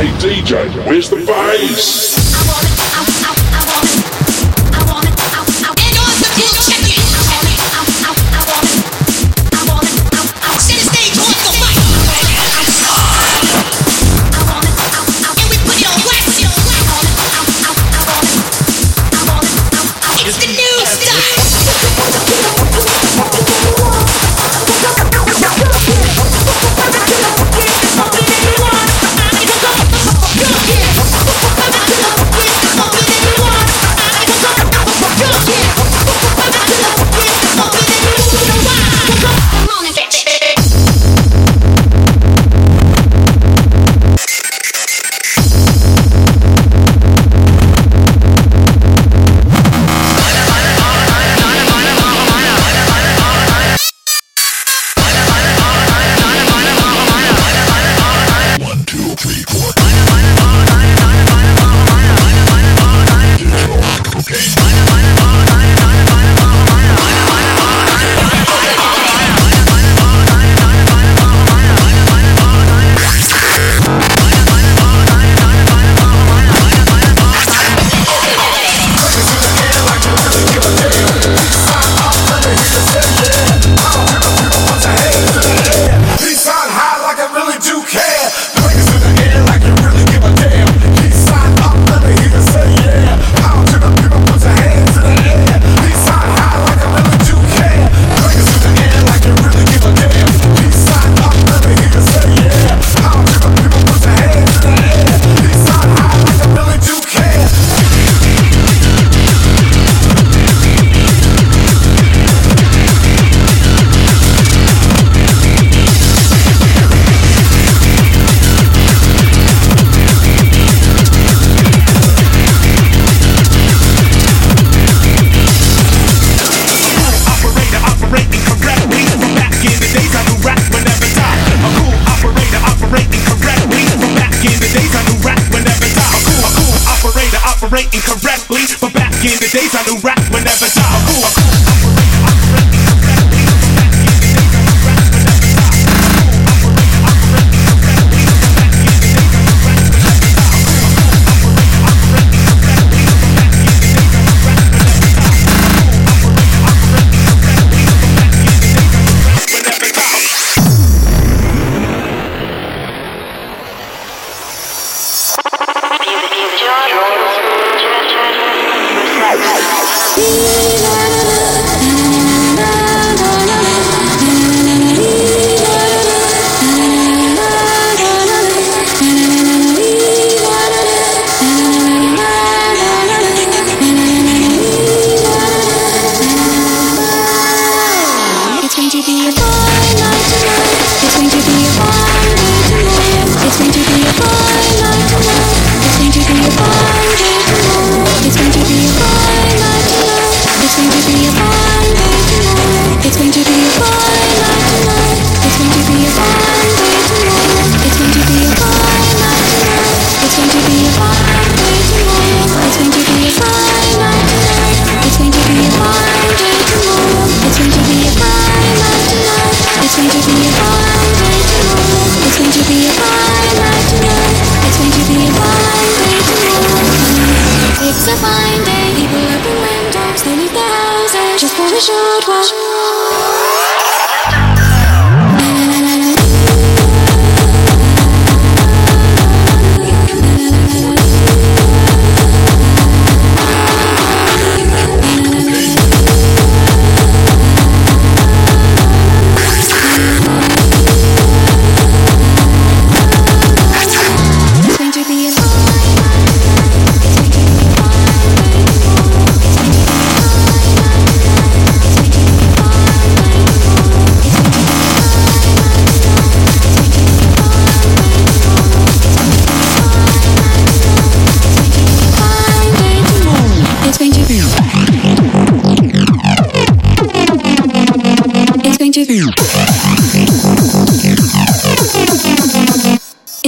Hey DJ, where's the bass?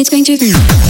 It's going to be